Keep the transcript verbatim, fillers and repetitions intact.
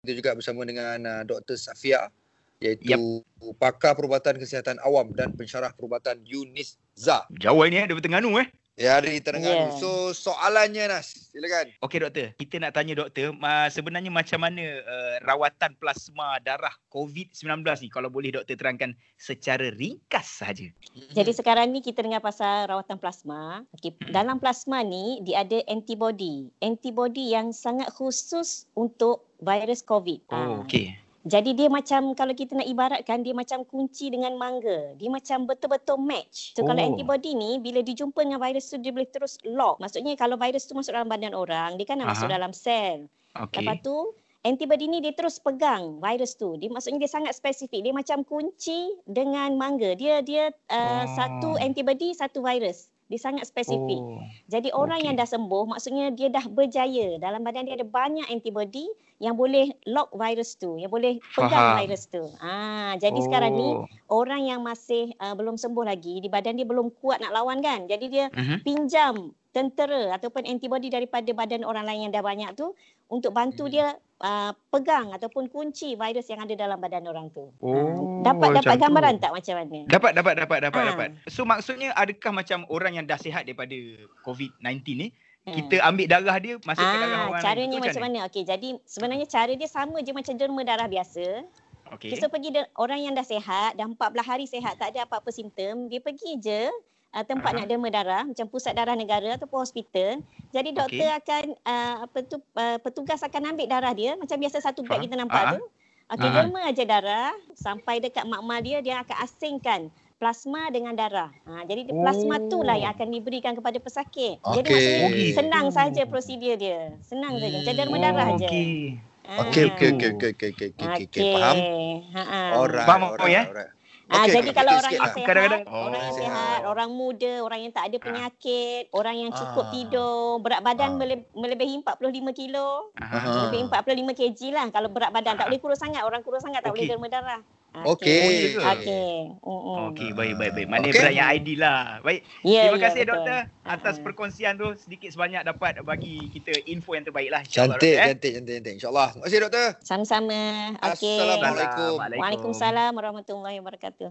Kita juga bersama dengan uh, Doktor Safia, iaitu yep. pakar perubatan kesihatan awam dan pensyarah perubatan UNISZA. Jauh ni eh, dari Terengganu eh. Ya, dari Terengganu. Yeah. So soalannya Nas, silakan. Okey doktor, kita nak tanya doktor, uh, sebenarnya macam mana uh, rawatan plasma darah covid sembilan belas ni? Kalau boleh doktor terangkan secara ringkas saja. Jadi sekarang ni kita dengar pasal rawatan plasma. Okey, hmm. dalam plasma ni dia ada antibody. Antibody yang sangat khusus untuk virus COVID. Oh, okey. Jadi dia macam, kalau kita nak ibaratkan, dia macam kunci dengan mangga. Dia macam betul-betul match. So oh. kalau antibody ni, bila dijumpa dengan virus tu, dia boleh terus lock. Maksudnya kalau virus tu masuk dalam badan orang, dia kan nak masuk dalam sel. Okay. Lepas tu, antibody ni dia terus pegang virus tu. Dia maksudnya dia sangat spesifik. Dia macam kunci dengan mangga. Dia dia uh, oh. satu antibody, satu virus. Dia sangat spesifik. Oh. Jadi orang okay. yang dah sembuh, maksudnya dia dah berjaya. Dalam badan dia ada banyak antibody yang boleh lock virus tu, yang boleh pegang Faham. virus tu. Ah, jadi oh. sekarang ni orang yang masih uh, belum sembuh lagi, di badan dia belum kuat nak lawan kan. Jadi dia uh-huh. pinjam tentera ataupun antibody daripada badan orang lain yang dah banyak tu untuk bantu hmm. dia uh, pegang ataupun kunci virus yang ada dalam badan orang tu. Oh, dapat dapat gambaran tu. tak macam mana? Dapat dapat dapat dapat ha. dapat. So maksudnya adakah macam orang yang dah sihat daripada covid sembilan belas ni hmm. kita ambil darah dia masukkan ha, dalam orang? Caranya macam, macam mana? Okey, jadi sebenarnya cara dia sama je macam derma darah biasa. Okey. So pergi de- orang yang dah sihat, dah empat belas hari sihat, tak ada apa-apa simptom, dia pergi je Uh, tempat uh-huh. nak derma darah, macam pusat darah negara ataupun hospital. Jadi doktor okay. akan uh, apa tu uh, petugas akan ambil darah dia macam biasa satu beg kita nampak uh-huh. tu. Okey, uh-huh. derma aja darah sampai dekat makmal dia, dia akan asingkan plasma dengan darah. Ha, jadi oh. plasma tu lah yang akan diberikan kepada pesakit. Okay. Jadi maksudnya okay. senang saja prosedur dia. Senang saja. Macam derma darah oh, aja. Okey. Okey okey okey okey okey okey faham? Ha ah. Alright. Faham apa ya? Ah, okay, jadi kalau orang yang lah. sehat, kadang-kadang. Oh. orang yang sehat, orang muda, orang yang tak ada penyakit, ah. orang yang cukup ah. tidur, berat badan ah. melebihi empat puluh lima kilo, ah. melebihi empat puluh lima kilogram lah kalau berat badan. Ah. Tak boleh kurus sangat, orang kurus sangat tak okay. boleh derma darah. Okey. Okey. Okey, mm-hmm. okay, baik baik baik. Maknanya okay. berat yang ideal lah. Baik. Yeah, terima yeah, kasih betul. doktor atas uh-huh. perkongsian tu, sedikit sebanyak dapat bagi kita info yang terbaik lah. Cantik, cantik, eh. cantik cantik cantik. Insya-Allah. Terima kasih doktor. Sama-sama. Okey. Assalamualaikum. Waalaikumsalam warahmatullahi wabarakatuh.